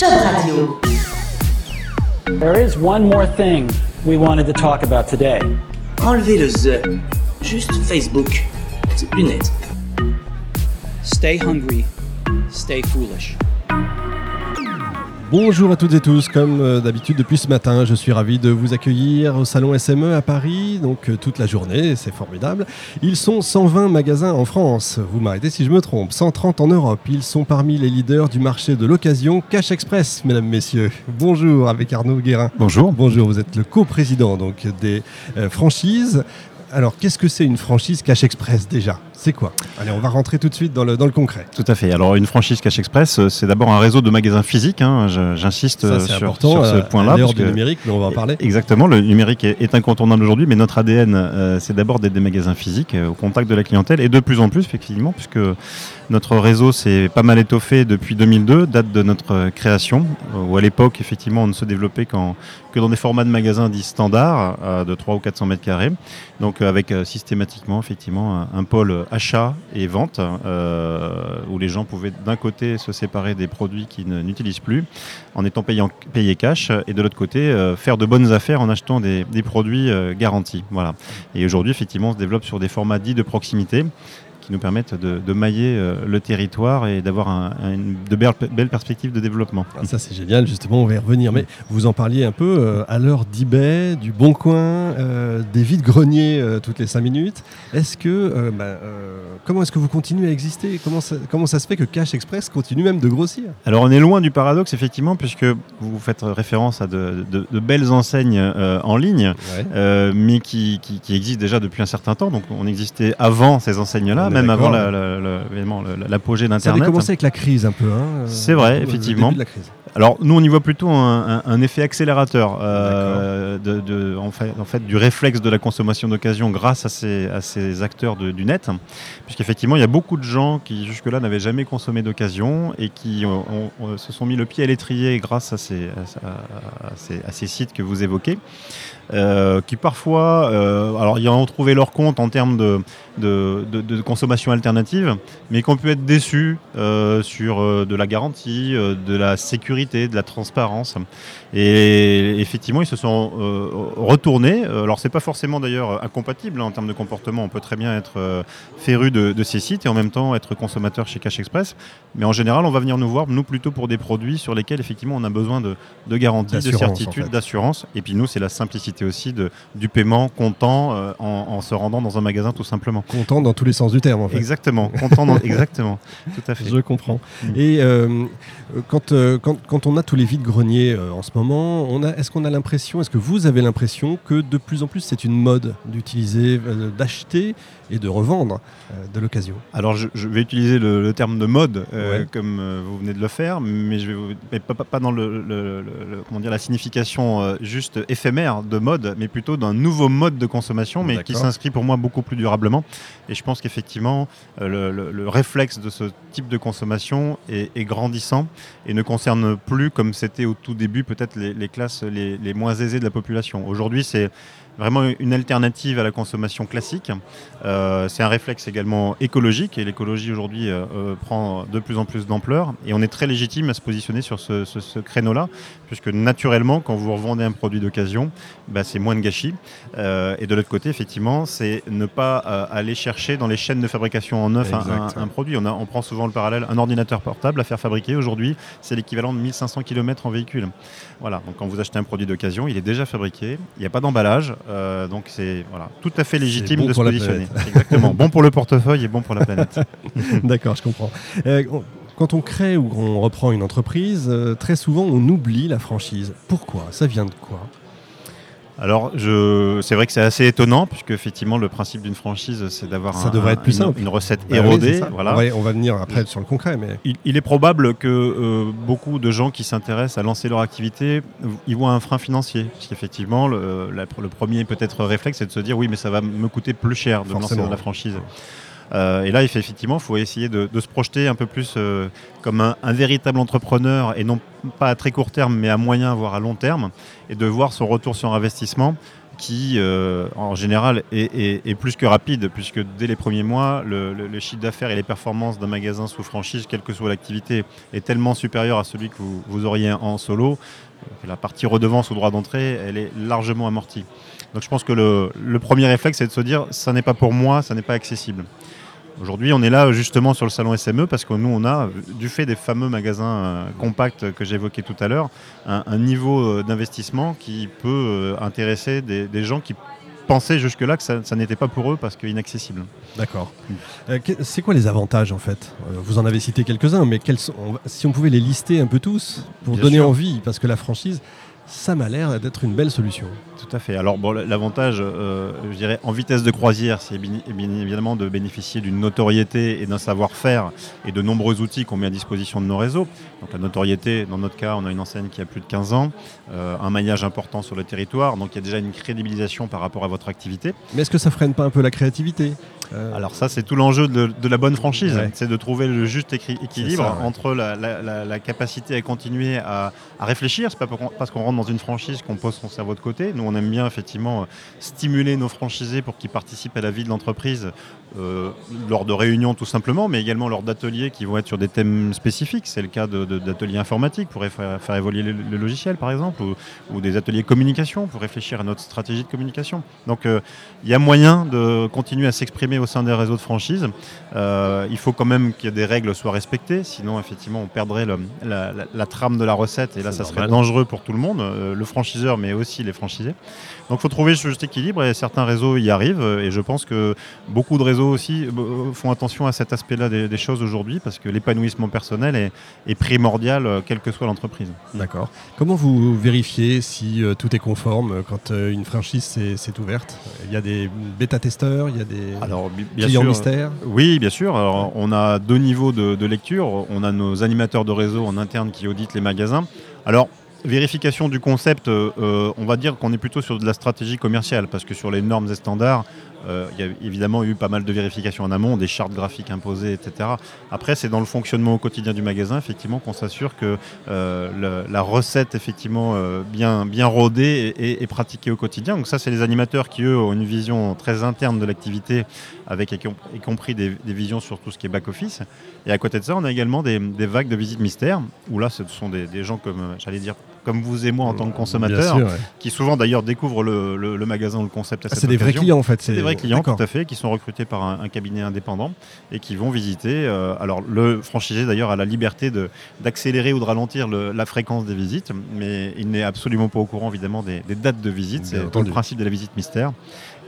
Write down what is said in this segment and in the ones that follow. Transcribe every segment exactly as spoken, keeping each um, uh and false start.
Job Radio. There is one more thing we wanted to talk about today. Enlevez le the. Juste Facebook. C'est plus net. Stay hungry. Stay foolish. Bonjour à toutes et tous, comme d'habitude depuis ce matin, je suis ravi de vous accueillir au salon S M E à Paris, donc toute la journée, c'est formidable. Ils sont cent vingt magasins en France, vous m'arrêtez si je me trompe, cent trente en Europe. Ils sont parmi les leaders du marché de l'occasion Cash Express, mesdames, messieurs. Bonjour, avec Arnaud Guérin. Bonjour. Bonjour, vous êtes le coprésident donc, des euh, franchises. Alors, qu'est-ce que c'est une franchise Cash Express déjà ? C'est quoi ? Allez, on va rentrer tout de suite dans le, dans le concret. Tout à fait. Alors, une franchise Cash Express, c'est d'abord un réseau de magasins physiques. Hein. Je, j'insiste Ça, c'est sur, important, sur ce euh, point-là. À l'heure parce du que, numérique, mais on va en parler. Exactement. Le numérique est, est incontournable aujourd'hui, mais notre A D N, euh, c'est d'abord des, des magasins physiques euh, au contact de la clientèle et de plus en plus, effectivement, puisque notre réseau s'est pas mal étoffé depuis deux mille deux, date de notre création, où à l'époque, effectivement, on ne se développait qu'en, que dans des formats de magasins dits standards, euh, de trois ou quatre cents mètres carrés. Donc, avec euh, systématiquement effectivement un, un pôle achat et vente euh, où les gens pouvaient d'un côté se séparer des produits qu'ils ne, n'utilisent plus en étant payés, en, payés cash et de l'autre côté euh, faire de bonnes affaires en achetant des, des produits euh, garantis. Voilà. Et aujourd'hui effectivement on se développe sur des formats dits de proximité qui nous permettent de, de mailler euh, le territoire et d'avoir un, un, de belles, belles perspectives de développement. Ah, ça c'est génial, justement on va y revenir. Mais vous en parliez un peu euh, à l'heure d'eBay, du bon coin, euh, des vides-greniers euh, toutes les cinq minutes. Est-ce que, euh, bah, euh, comment est-ce que vous continuez à exister ? Comment ça, comment ça se fait que Cash Express continue même de grossir ? Alors on est loin du paradoxe effectivement puisque vous faites référence à de, de, de belles enseignes euh, en ligne, ouais. euh, mais qui, qui, qui existent déjà depuis un certain temps. Donc on existait avant ces enseignes-là. Ouais. Même D'accord. avant la, la, la, évidemment, la, l'apogée d'Internet. Ça avait commencé avec la crise un peu. Hein, c'est vrai, effectivement. Le début de la crise. Alors nous, on y voit plutôt un, un, un effet accélérateur euh, de, de, en fait, en fait, du réflexe de la consommation d'occasion grâce à ces, à ces acteurs de, du net. Puisqu'effectivement, il y a beaucoup de gens qui jusque-là n'avaient jamais consommé d'occasion et qui ont, ont, se sont mis le pied à l'étrier grâce à ces, à, à ces, à ces sites que vous évoquez. Euh, qui parfois, euh, alors ils ont trouvé leur compte en termes de, de, de, de consommation alternative, mais qu'on peut être déçu euh, sur euh, de la garantie, euh, de la sécurité, de la transparence. Et effectivement, ils se sont euh, retournés. Alors, c'est pas forcément d'ailleurs incompatible hein, en termes de comportement. On peut très bien être euh, féru de, de ces sites et en même temps être consommateur chez Cash Express. Mais en général, on va venir nous voir, nous plutôt pour des produits sur lesquels effectivement on a besoin de, de garantie, de certitude, en fait. D'assurance. Et puis nous, c'est la simplicité aussi de, du paiement comptant euh, en, en se rendant dans un magasin tout simplement. Comptant dans tous les sens du terme en fait. Exactement, comptant dans, exactement, tout à fait. Je comprends. Mmh. Et euh, quand, euh, quand, quand on a tous les vides-greniers euh, en ce moment, on a, est-ce qu'on a l'impression, est-ce que vous avez l'impression que de plus en plus c'est une mode d'utiliser, euh, d'acheter et de revendre euh, de l'occasion ? Alors je, je vais utiliser le, le terme de mode euh, ouais. comme euh, vous venez de le faire, mais je vais vous, mais pas, pas, pas dans le, le, le, le, comment dire, la signification euh, juste éphémère de mode. Mode, mais plutôt d'un nouveau mode de consommation, mais D'accord. qui s'inscrit pour moi beaucoup plus durablement. Et je pense qu'effectivement, euh, le, le, le réflexe de ce type de consommation est, est grandissant et ne concerne plus, comme c'était au tout début, peut-être les, les classes les, les moins aisées de la population. Aujourd'hui, c'est vraiment une alternative à la consommation classique. Euh, c'est un réflexe également écologique et l'écologie aujourd'hui euh, prend de plus en plus d'ampleur et on est très légitime à se positionner sur ce, ce, ce créneau-là puisque naturellement, quand vous revendez un produit d'occasion, bah, c'est moins de gâchis. Euh, et de l'autre côté, effectivement, c'est ne pas euh, aller chercher dans les chaînes de fabrication en neuf un, un, un produit. On, a, on prend souvent le parallèle, un ordinateur portable à faire fabriquer aujourd'hui, c'est l'équivalent de mille cinq cents kilomètres en véhicule. Voilà, donc quand vous achetez un produit d'occasion, il est déjà fabriqué, il n'y a pas d'emballage. Euh, donc c'est voilà, tout à fait légitime de se positionner. Exactement, bon pour le portefeuille et bon pour la planète. D'accord, je comprends. Euh, on... Quand on crée ou on reprend une entreprise, euh, très souvent on oublie la franchise. Pourquoi ? Ça vient de quoi ? Alors, je... c'est vrai que c'est assez étonnant, puisque effectivement, le principe d'une franchise, c'est d'avoir ça un, devrait être plus une, simple. Une recette érodée. Bah oui, voilà. on, va, on va venir après sur le concret. Mais... Il, il est probable que euh, beaucoup de gens qui s'intéressent à lancer leur activité, ils voient un frein financier. Parce qu'effectivement, le, la, le premier peut-être réflexe, c'est de se dire « oui, mais ça va me coûter plus cher de me lancer dans la franchise ». Euh, et là, effectivement, il faut essayer de, de se projeter un peu plus euh, comme un, un véritable entrepreneur et non pas à très court terme, mais à moyen, voire à long terme, et de voir son retour sur investissement. qui, euh, en général, est, est, est plus que rapide, puisque dès les premiers mois, le, le, le chiffre d'affaires et les performances d'un magasin sous franchise, quelle que soit l'activité, est tellement supérieur à celui que vous, vous auriez en solo, que la partie redevance ou droit d'entrée, elle est largement amortie. Donc je pense que le, le premier réflexe, c'est de se dire, ça n'est pas pour moi, ça n'est pas accessible. Aujourd'hui, on est là justement sur le salon S M E parce que nous, on a, du fait des fameux magasins compacts que j'évoquais tout à l'heure, un, un niveau d'investissement qui peut intéresser des, des gens qui pensaient jusque-là que ça, ça n'était pas pour eux parce qu'inaccessible. D'accord. Euh, c'est quoi les avantages en fait ? Vous en avez cité quelques-uns, mais quels sont, on, si on pouvait les lister un peu tous pour Bien donner sûr. envie, parce que la franchise... Ça m'a l'air d'être une belle solution. Tout à fait. Alors bon, l'avantage, euh, je dirais, en vitesse de croisière, c'est bien évidemment de bénéficier d'une notoriété et d'un savoir-faire et de nombreux outils qu'on met à disposition de nos réseaux. Donc la notoriété, dans notre cas, on a une enseigne qui a plus de quinze ans, euh, un maillage important sur le territoire, donc il y a déjà une crédibilisation par rapport à votre activité. Mais est-ce que ça freine pas un peu la créativité ? Euh... Alors ça, c'est tout l'enjeu de, de la bonne franchise, ouais. C'est de trouver le juste équilibre c'est ça, ouais. entre la, la, la, la capacité à continuer à, à réfléchir, c'est pas pour, parce qu'on rentre dans une franchise qu'on pose son cerveau de côté. Nous, on aime bien effectivement stimuler nos franchisés pour qu'ils participent à la vie de l'entreprise euh, lors de réunions tout simplement, mais également lors d'ateliers qui vont être sur des thèmes spécifiques. C'est le cas de, de, d'ateliers informatiques pour faire, faire évoluer le, le logiciel par exemple, ou, ou des ateliers communication pour réfléchir à notre stratégie de communication. Donc il euh, y a moyen de continuer à s'exprimer au sein des réseaux de franchise. Euh, il faut quand même que des règles soient respectées, sinon effectivement on perdrait le, la, la, la trame de la recette et là ça serait dangereux pour tout le monde, euh, le franchiseur mais aussi les franchisés. Donc il faut trouver ce juste équilibre et certains réseaux y arrivent et je pense que beaucoup de réseaux aussi font attention à cet aspect-là des, des choses aujourd'hui parce que l'épanouissement personnel est, est primordial euh, quelle que soit l'entreprise. D'accord. Comment vous vérifiez si euh, tout est conforme quand euh, une franchise s'est, s'est ouverte ? Il y a des bêta-testeurs, il y a des... Alors, Bien sûr. Mystère. Oui, bien sûr. Alors, on a deux niveaux de, de lecture. On a nos animateurs de réseau en interne qui auditent les magasins. Alors, vérification du concept, euh, on va dire qu'on est plutôt sur de la stratégie commerciale parce que sur les normes et standards, euh, il y a évidemment eu pas mal de vérifications en amont, des chartes graphiques imposées, et cetera. Après, c'est dans le fonctionnement au quotidien du magasin, effectivement, qu'on s'assure que euh, le, la recette, effectivement, euh, bien, bien rodée et, et, et pratiquée au quotidien. Donc ça, c'est les animateurs qui, eux, ont une vision très interne de l'activité, avec y compris des, des visions sur tout ce qui est back-office. Et à côté de ça, on a également des, des vagues de visites mystères, où là, ce sont des, des gens comme, j'allais dire, comme vous et moi en tant que consommateurs, sûr, ouais. qui souvent d'ailleurs découvrent le, le, le magasin ou le concept à ah, cette occasion. C'est des vrais clients en fait. C'est, c'est des vrais clients, D'accord. tout à fait, qui sont recrutés par un, un cabinet indépendant et qui vont visiter. Euh, alors le franchisé d'ailleurs a la liberté de, d'accélérer ou de ralentir le, la fréquence des visites, mais il n'est absolument pas au courant évidemment des, des dates de visite. Bien c'est entendu. Le principe de la visite mystère.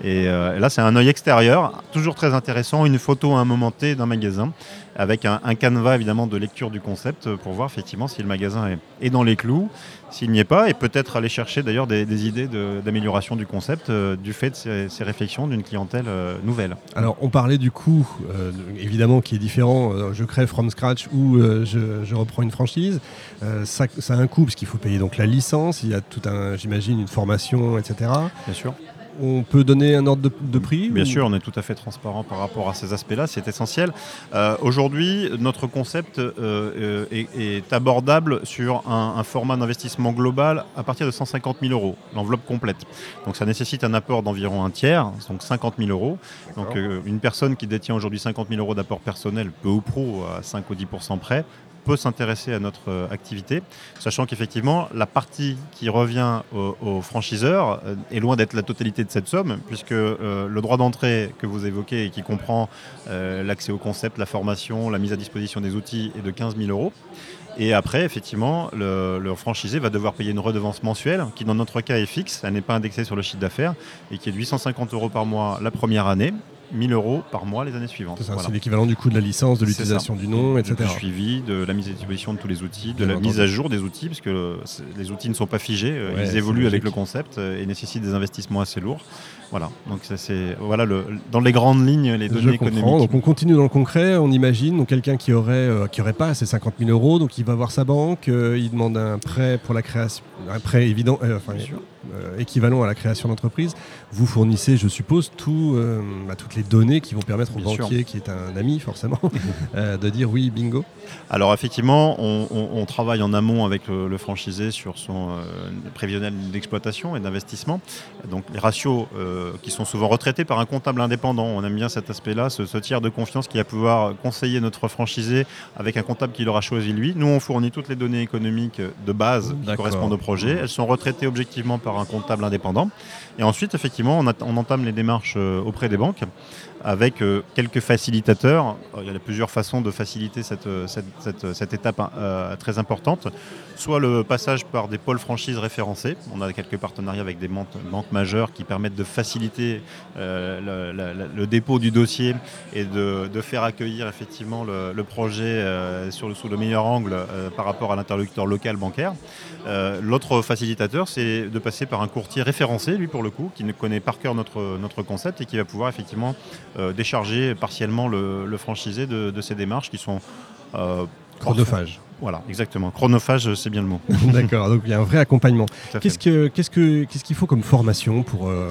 Et euh, là, c'est un œil extérieur, toujours très intéressant, une photo à un moment T d'un magasin, avec un, un canevas évidemment de lecture du concept pour voir effectivement si le magasin est, est dans les clous, s'il n'y est pas, et peut-être aller chercher d'ailleurs des, des idées de, d'amélioration du concept euh, du fait de ces, ces réflexions d'une clientèle euh, nouvelle. Alors, on parlait du coût, euh, évidemment, qui est différent. Euh, je crée from scratch ou euh, je, je reprends une franchise. Euh, ça, ça a un coût parce qu'il faut payer donc la licence, il y a tout un, j'imagine, une formation, et cetera. Bien sûr. On peut donner un ordre de, de prix ? Bien ou... sûr, on est tout à fait transparent par rapport à ces aspects-là, c'est essentiel. Euh, aujourd'hui, notre concept euh, est, est abordable sur un, un format d'investissement global à partir de cent cinquante mille euros, l'enveloppe complète. Donc ça nécessite un apport d'environ un tiers, donc cinquante mille euros. D'accord. Donc euh, une personne qui détient aujourd'hui cinquante mille euros d'apport personnel, peu ou prou, à cinq ou dix pour cent près, peut s'intéresser à notre euh, activité, sachant qu'effectivement, la partie qui revient aux au franchiseurs euh, est loin d'être la totalité de cette somme, puisque euh, le droit d'entrée que vous évoquez et qui comprend euh, l'accès au concept, la formation, la mise à disposition des outils est de quinze mille euros. Et après, effectivement, le, le franchisé va devoir payer une redevance mensuelle qui, dans notre cas, est fixe, elle n'est pas indexée sur le chiffre d'affaires et qui est de huit cent cinquante euros par mois la première année, mille euros par mois les années suivantes. C'est ça, voilà. C'est l'équivalent du coût de la licence, de l'utilisation du nom, et cetera. Du suivi, de la mise à disposition de tous les outils, de Bien la entendu. mise à jour des outils, parce que les outils ne sont pas figés, ouais, ils évoluent avec le concept et nécessitent des investissements assez lourds. Voilà, donc ça c'est voilà le, dans les grandes lignes les données économiques. Donc on continue dans le concret, on imagine donc quelqu'un qui aurait euh, qui aurait pas ces cinquante mille euros, donc il va voir sa banque, euh, il demande un prêt pour la création, un prêt évident, euh, enfin, euh, équivalent à la création d'entreprise. Vous fournissez, je suppose, tout, euh, bah, toutes les données qui vont permettre au banquier, qui est un ami forcément, euh, de dire oui bingo. Alors effectivement, on, on, on travaille en amont avec le, le franchisé sur son euh, prévisionnel d'exploitation et d'investissement. Donc les ratios euh, qui sont souvent retraités par un comptable indépendant. On aime bien cet aspect-là, ce, ce tiers de confiance qui va pouvoir conseiller notre franchisé avec un comptable qui l'aura choisi lui. Nous, on fournit toutes les données économiques de base qui D'accord. correspondent au projet. Elles sont retraitées objectivement par un comptable indépendant. Et ensuite, effectivement, on, a, on entame les démarches auprès des banques avec euh, quelques facilitateurs. Il y a plusieurs façons de faciliter cette, cette, cette, cette étape euh, très importante. Soit le passage par des pôles franchises référencés. On a quelques partenariats avec des banques, banques majeures qui permettent de faciliter euh, le, le, le dépôt du dossier et de, de faire accueillir effectivement le, le projet euh, sur le, sous le meilleur angle euh, par rapport à l'interlocuteur local bancaire. Euh, l'autre facilitateur, c'est de passer par un courtier référencé, lui pour le coup, qui connaît par cœur notre, notre concept et qui va pouvoir effectivement Euh, décharger partiellement le, le franchisé de, de ces démarches qui sont euh, chronophages. Voilà, exactement. Chronophage, c'est bien le mot. D'accord, donc il y a un vrai accompagnement. Qu'est-ce, que, qu'est-ce, que, qu'est-ce qu'il faut comme formation pour, euh,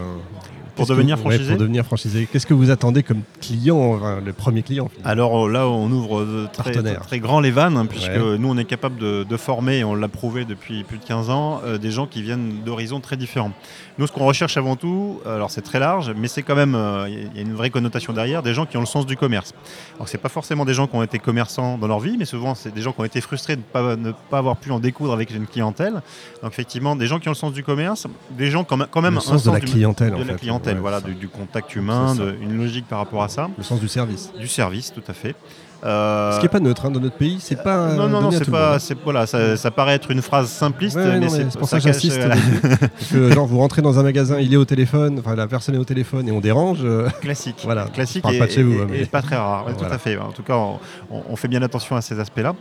pour, devenir que, franchisé ouais, pour devenir franchisé? Qu'est-ce que vous attendez comme client, enfin, le premier client? Alors là, on ouvre très, très, très grand les vannes, hein, puisque ouais. nous, on est capable de, de former, et on l'a prouvé depuis plus de quinze ans, euh, des gens qui viennent d'horizons très différents. Nous, ce qu'on recherche avant tout, alors c'est très large, mais c'est quand même, il euh, y a une vraie connotation derrière, des gens qui ont le sens du commerce. Alors c'est pas forcément des gens qui ont été commerçants dans leur vie, mais souvent, c'est des gens qui ont été frustrés de ne pas, ne pas avoir pu en découdre avec une clientèle. Donc effectivement, des gens qui ont le sens du commerce, des gens quand même, quand même le un sens de la du, clientèle, de la fait. clientèle, ouais, voilà, du, du contact humain, de, une logique par rapport à ça. Le sens du service. Du service, tout à fait. Euh... Ce qui n'est pas neutre hein, dans notre pays, c'est pas. Euh, non, non, non, c'est pas. C'est, voilà, ça, ça paraît être une phrase simpliste, ouais, mais, non, mais c'est pour ça que j'insiste. Voilà. Parce que genre vous rentrez dans un magasin, il est au téléphone, enfin la personne est au téléphone et on dérange. Euh... Classique. Voilà. Classique. Et, pas de chez vous, et, mais... et pas très rare. Voilà. Tout à fait. En tout cas, on, on fait bien attention à ces aspects-là.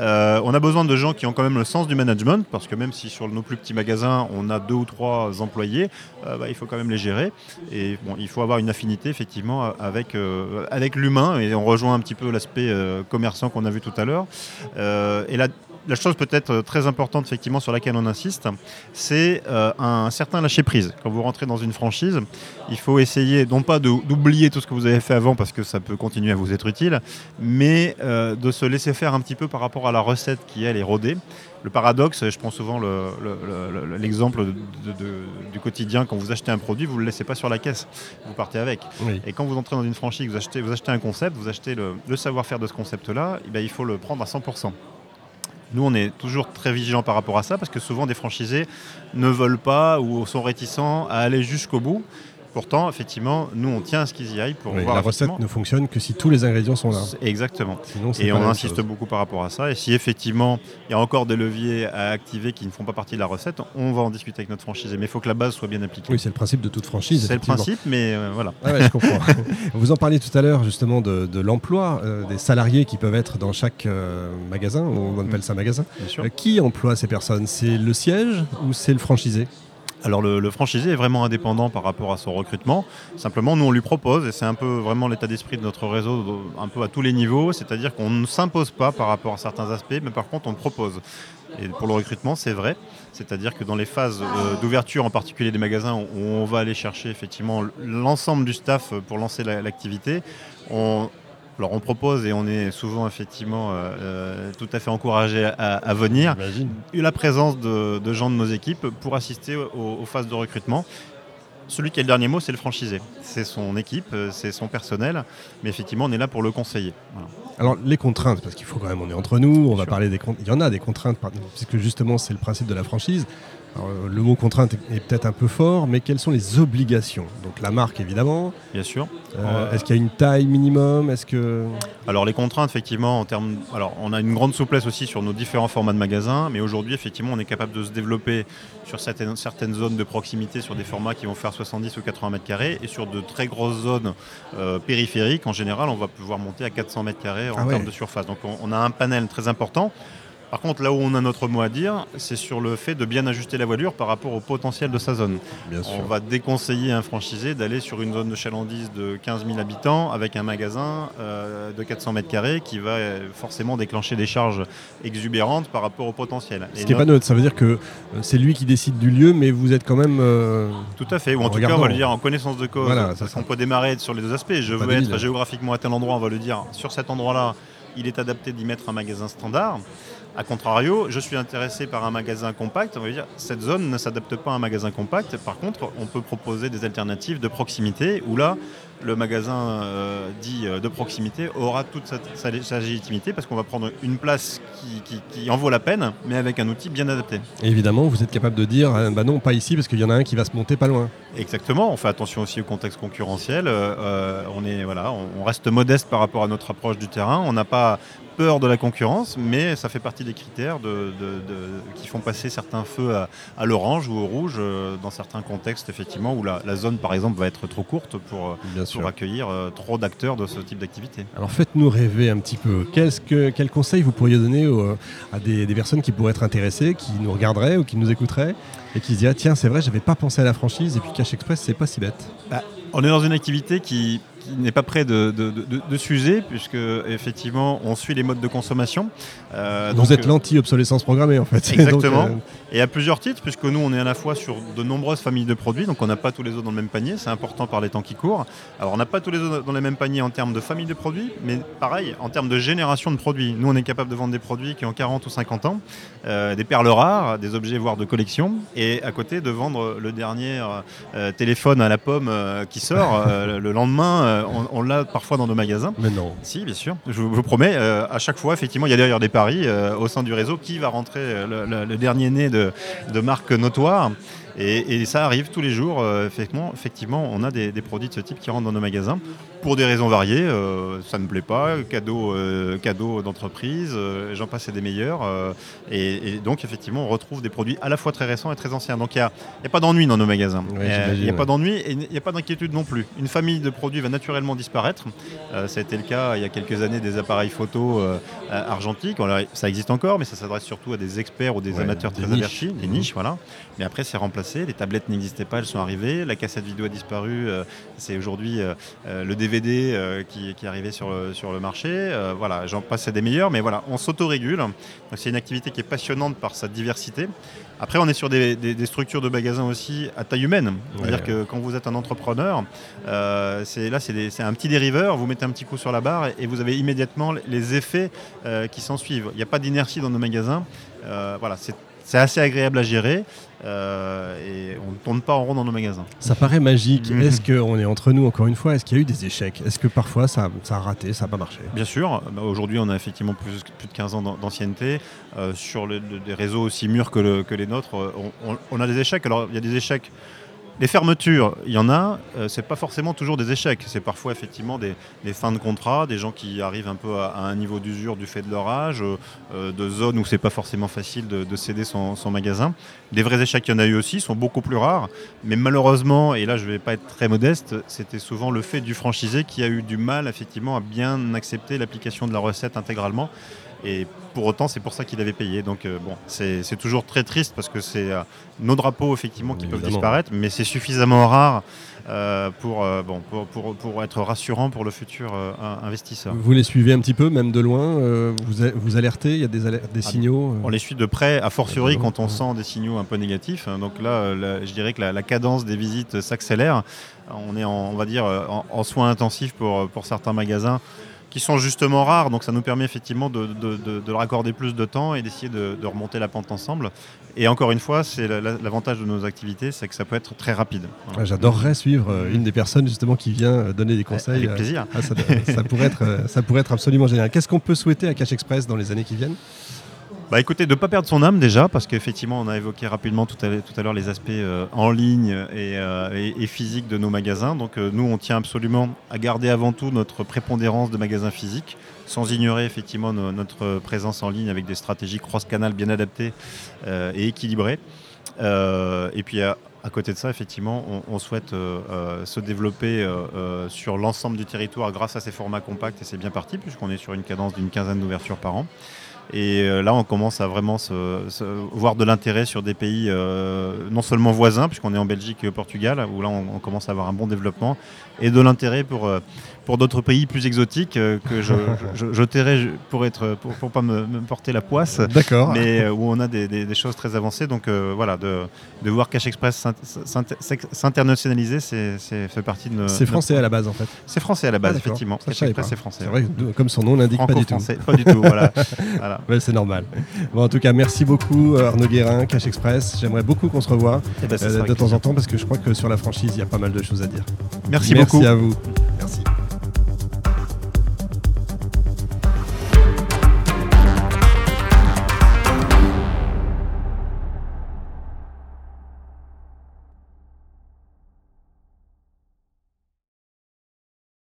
Euh, on a besoin de gens qui ont quand même le sens du management, parce que même si sur nos plus petits magasins, on a deux ou trois employés, euh, bah, il faut quand même les gérer. Et bon, il faut avoir une affinité effectivement avec euh, avec l'humain, et on rejoint un petit peu l'aspect Euh, commerçants qu'on a vu tout à l'heure. Euh, et la, la chose peut-être très importante effectivement sur laquelle on insiste, c'est euh, un, un certain lâcher-prise. Quand vous rentrez dans une franchise, il faut essayer non pas de, d'oublier tout ce que vous avez fait avant parce que ça peut continuer à vous être utile, mais euh, de se laisser faire un petit peu par rapport à la recette qui elle est rodée. Le paradoxe, je prends souvent le, le, le, l'exemple de, de, de, du quotidien, quand vous achetez un produit, vous ne le laissez pas sur la caisse, vous partez avec. Oui. Et quand vous entrez dans une franchise, vous achetez, vous achetez un concept, vous achetez le, le savoir-faire de ce concept-là, et bien il faut le prendre à cent pour cent. Nous, on est toujours très vigilants par rapport à ça, parce que souvent des franchisés ne veulent pas ou sont réticents à aller jusqu'au bout. Pourtant, effectivement, nous, on tient à ce qu'ils y aillent pour oui, voir... La recette ne fonctionne que si tous les ingrédients sont là. Exactement. Sinon, et on insiste chose. beaucoup par rapport à ça. Et si, effectivement, il y a encore des leviers à activer qui ne font pas partie de la recette, on va en discuter avec notre franchisé. Mais il faut que la base soit bien appliquée. Oui, c'est le principe de toute franchise. C'est le principe, mais euh, voilà. Ah ouais, je comprends. Vous en parliez tout à l'heure, justement, de, de l'emploi, euh, des salariés qui peuvent être dans chaque euh, magasin, on appelle ça magasin. Bien sûr. Euh, qui emploie ces personnes? C'est le siège ou c'est le franchisé? Alors le, le franchisé est vraiment indépendant par rapport à son recrutement. Simplement, nous on lui propose, et c'est un peu vraiment l'état d'esprit de notre réseau, un peu à tous les niveaux, c'est-à-dire qu'on ne s'impose pas par rapport à certains aspects, mais par contre on propose. Et pour le recrutement, c'est vrai. C'est-à-dire que dans les phases euh, d'ouverture, en particulier des magasins, où on va aller chercher effectivement l'ensemble du staff pour lancer la, l'activité, on... Alors on propose et on est souvent effectivement euh, tout à fait encouragé à, à venir. J'imagine. La présence de, de gens de nos équipes pour assister aux, aux phases de recrutement. Celui qui a le dernier mot, c'est le franchisé. C'est son équipe, c'est son personnel, mais effectivement, on est là pour le conseiller. Voilà. Alors, les contraintes, parce qu'il faut quand même, on est entre nous, on va sure. parler des contraintes. Il y en a des contraintes, puisque justement, c'est le principe de la franchise. Alors, le mot contrainte est peut-être un peu fort, mais quelles sont les obligations? Donc, la marque, évidemment. Bien sûr. Euh, euh... Est-ce qu'il y a une taille minimum? Est-ce que... Alors, les contraintes, effectivement, en termes... Alors, on a une grande souplesse aussi sur nos différents formats de magasins, mais aujourd'hui, effectivement, on est capable de se développer sur certaines, certaines zones de proximité, sur des formats qui vont faire soixante-dix ou quatre-vingts mètres carrés, et sur de très grosses zones euh, périphériques, en général, on va pouvoir monter à quatre cents mètres carrés en ah ouais. termes de surface. Donc, on, on a un panel très important. Par contre, là où on a notre mot à dire, c'est sur le fait de bien ajuster la voilure par rapport au potentiel de sa zone. Bien sûr. On va déconseiller à un franchisé d'aller sur une zone de chalandise de quinze mille habitants avec un magasin euh, de quatre cents mètres carrés qui va forcément déclencher des charges exubérantes par rapport au potentiel. Ce qui n'est pas neutre, ça veut dire que c'est lui qui décide du lieu, mais vous êtes quand même... Euh... Tout à fait, ou en, en tout regardant. Cas, on va le dire en connaissance de cause. Voilà, ça, ça. On peut démarrer sur les deux aspects. Je veux être géographiquement à tel endroit, on va le dire, sur cet endroit-là, il est adapté d'y mettre un magasin standard. A contrario, je suis intéressé par un magasin compact, on va dire cette zone ne s'adapte pas à un magasin compact. Par contre, on peut proposer des alternatives de proximité où là, le magasin euh, dit de proximité aura toute sa, sa, sa légitimité parce qu'on va prendre une place qui, qui, qui en vaut la peine, mais avec un outil bien adapté. Et évidemment, vous êtes capable de dire euh, bah non, pas ici parce qu'il y en a un qui va se monter pas loin. Exactement, on fait attention aussi au contexte concurrentiel. Euh, on, est, voilà, on, on reste modeste par rapport à notre approche du terrain. On n'a pas peur de la concurrence, mais ça fait partie des critères de, de, de, qui font passer certains feux à, à l'orange ou au rouge euh, dans certains contextes, effectivement, où la, la zone, par exemple, va être trop courte pour, pour accueillir euh, trop d'acteurs de ce type d'activité. Alors faites-nous rêver un petit peu. Qu'est-ce que, quel conseil vous pourriez donner aux, à des, des personnes qui pourraient être intéressées, qui nous regarderaient ou qui nous écouteraient et qui se diraient « Tiens, c'est vrai, j'avais pas pensé à la franchise et puis Cash Express, c'est pas si bête. » Bah, on est dans une activité qui... qui n'est pas prêt de, de, de, de s'user, puisque effectivement on suit les modes de consommation. Euh, Vous donc, êtes l'anti-obsolescence programmée en fait. Exactement. donc, euh... Et à plusieurs titres, puisque nous on est à la fois sur de nombreuses familles de produits, donc on n'a pas tous les œufs dans le même panier, c'est important par les temps qui courent. Alors on n'a pas tous les œufs dans les mêmes paniers en termes de familles de produits, mais pareil, en termes de génération de produits. Nous on est capable de vendre des produits qui ont quarante ou cinquante ans, euh, des perles rares, des objets voire de collection, et à côté de vendre le dernier euh, téléphone à la pomme euh, qui sort euh, le lendemain. Euh, On, on l'a parfois dans nos magasins. Mais non. Si, bien sûr. Je vous promets, euh, à chaque fois, effectivement, il y a d'ailleurs des paris euh, au sein du réseau qui va rentrer le, le, le dernier né de, de marques notoires. Et, et ça arrive tous les jours. Euh, effectivement, effectivement, on a des, des produits de ce type qui rentrent dans nos magasins pour des raisons variées. Euh, ça ne me plaît pas, cadeau, euh, cadeau d'entreprise, euh, j'en passe et des meilleurs. Euh, et, et donc, effectivement, on retrouve des produits à la fois très récents et très anciens. Donc, il n'y a, a pas d'ennui dans nos magasins. Il oui, euh, n'y a ouais. pas d'ennui et il n'y a pas d'inquiétude non plus. Une famille de produits va naturellement disparaître. Euh, ça a été le cas il y a quelques années des appareils photo euh, argentiques. Alors, ça existe encore, mais ça s'adresse surtout à des experts ou des ouais, amateurs des très niches. avertis, des niches, mmh. voilà. Mais après, c'est remplacé. Les tablettes n'existaient pas, elles sont arrivées. La cassette vidéo a disparu. Euh, c'est aujourd'hui euh, le D V D euh, qui, qui est arrivé sur le, sur le marché. Euh, voilà, j'en passe des meilleurs, mais voilà, on s'autorégule. Donc, c'est une activité qui est passionnante par sa diversité. Après, on est sur des, des, des structures de magasins aussi à taille humaine. C'est-à-dire ouais. que quand vous êtes un entrepreneur, euh, c'est, là, c'est, des, c'est un petit dériveur. Vous mettez un petit coup sur la barre et, et vous avez immédiatement les effets euh, qui s'en suivent. Il n'y a pas d'inertie dans nos magasins. Euh, voilà, c'est C'est assez agréable à gérer euh, et on ne tourne pas en rond dans nos magasins. Ça paraît magique. Mmh. Est-ce qu'on est entre nous, encore une fois, est-ce qu'il y a eu des échecs? Est-ce que parfois ça, ça a raté, ça n'a pas marché? Bien sûr. Bah, aujourd'hui, on a effectivement plus, plus de quinze ans d'ancienneté. Euh, sur le, le, des réseaux aussi mûrs que, le, que les nôtres, on, on, on a des échecs. Alors, il y a des échecs. Les fermetures, il y en a, euh, c'est pas forcément toujours des échecs, c'est parfois effectivement des, des fins de contrat, des gens qui arrivent un peu à, à un niveau d'usure du fait de leur âge, euh, de zones où c'est pas forcément facile de, de céder son, son magasin. Des vrais échecs, il y en a eu aussi, sont beaucoup plus rares, mais malheureusement, et là je vais pas être très modeste, c'était souvent le fait du franchisé qui a eu du mal effectivement à bien accepter l'application de la recette intégralement. Et pour autant, c'est pour ça qu'il avait payé. Donc euh, bon, c'est, c'est toujours très triste parce que c'est euh, nos drapeaux effectivement qui Évidemment. peuvent disparaître, mais c'est suffisamment rare euh, pour, euh, bon, pour, pour, pour être rassurant pour le futur euh, investisseur. Vous les suivez un petit peu, même de loin, euh, vous, a, vous alertez, il y a des, aler- des signaux euh... On les suit de près, a fortiori quand on sent des signaux un peu négatifs. Hein, donc là, là, je dirais que la, la cadence des visites s'accélère. On est, en, on va dire, en, en soins intensifs pour, pour certains magasins qui sont justement rares, donc ça nous permet effectivement de, de, de, de raccorder plus de temps et d'essayer de, de remonter la pente ensemble. Et encore une fois, c'est la, la, l'avantage de nos activités, c'est que ça peut être très rapide. Voilà. J'adorerais suivre euh, une des personnes justement qui vient donner des conseils. Avec plaisir. Ah, ça, ça, pourrait être, ça pourrait être absolument génial. Qu'est-ce qu'on peut souhaiter à Cash Express dans les années qui viennent ? Bah écoutez, de ne pas perdre son âme déjà, parce qu'effectivement on a évoqué rapidement tout à, tout à l'heure les aspects euh, en ligne et, euh, et, et physique de nos magasins. Donc euh, nous on tient absolument à garder avant tout notre prépondérance de magasins physiques, sans ignorer effectivement no, notre présence en ligne avec des stratégies cross-canal bien adaptées euh, et équilibrées. Euh, et puis à, à côté de ça, effectivement, on, on souhaite euh, euh, se développer euh, euh, sur l'ensemble du territoire grâce à ces formats compacts et c'est bien parti, puisqu'on est sur une cadence d'une quinzaine d'ouvertures par an. Et là, on commence à vraiment se, se, voir de l'intérêt sur des pays euh, non seulement voisins, puisqu'on est en Belgique et au Portugal, où là, on, on commence à avoir un bon développement, et de l'intérêt pour, pour d'autres pays plus exotiques euh, que je, je, je tairai pour être pour, pour pas me, me porter la poisse. D'accord. Mais euh, où on a des, des, des choses très avancées. Donc euh, voilà, de, de voir Cash Express s'internationaliser, c'est, c'est fait partie de... C'est français de... à la base, en fait. C'est français à la base, ah, effectivement. Ça, Cash Express, c'est français. C'est vrai, comme son nom l'indique, pas du tout. Pas du tout, voilà. voilà. Ouais, c'est normal. Bon, en tout cas, merci beaucoup Arnaud Guérin, Cash Express. J'aimerais beaucoup qu'on se revoie ben, euh, de temps en temps, parce que je crois que sur la franchise, il y a pas mal de choses à dire. Merci, merci beaucoup. Merci à vous. Merci.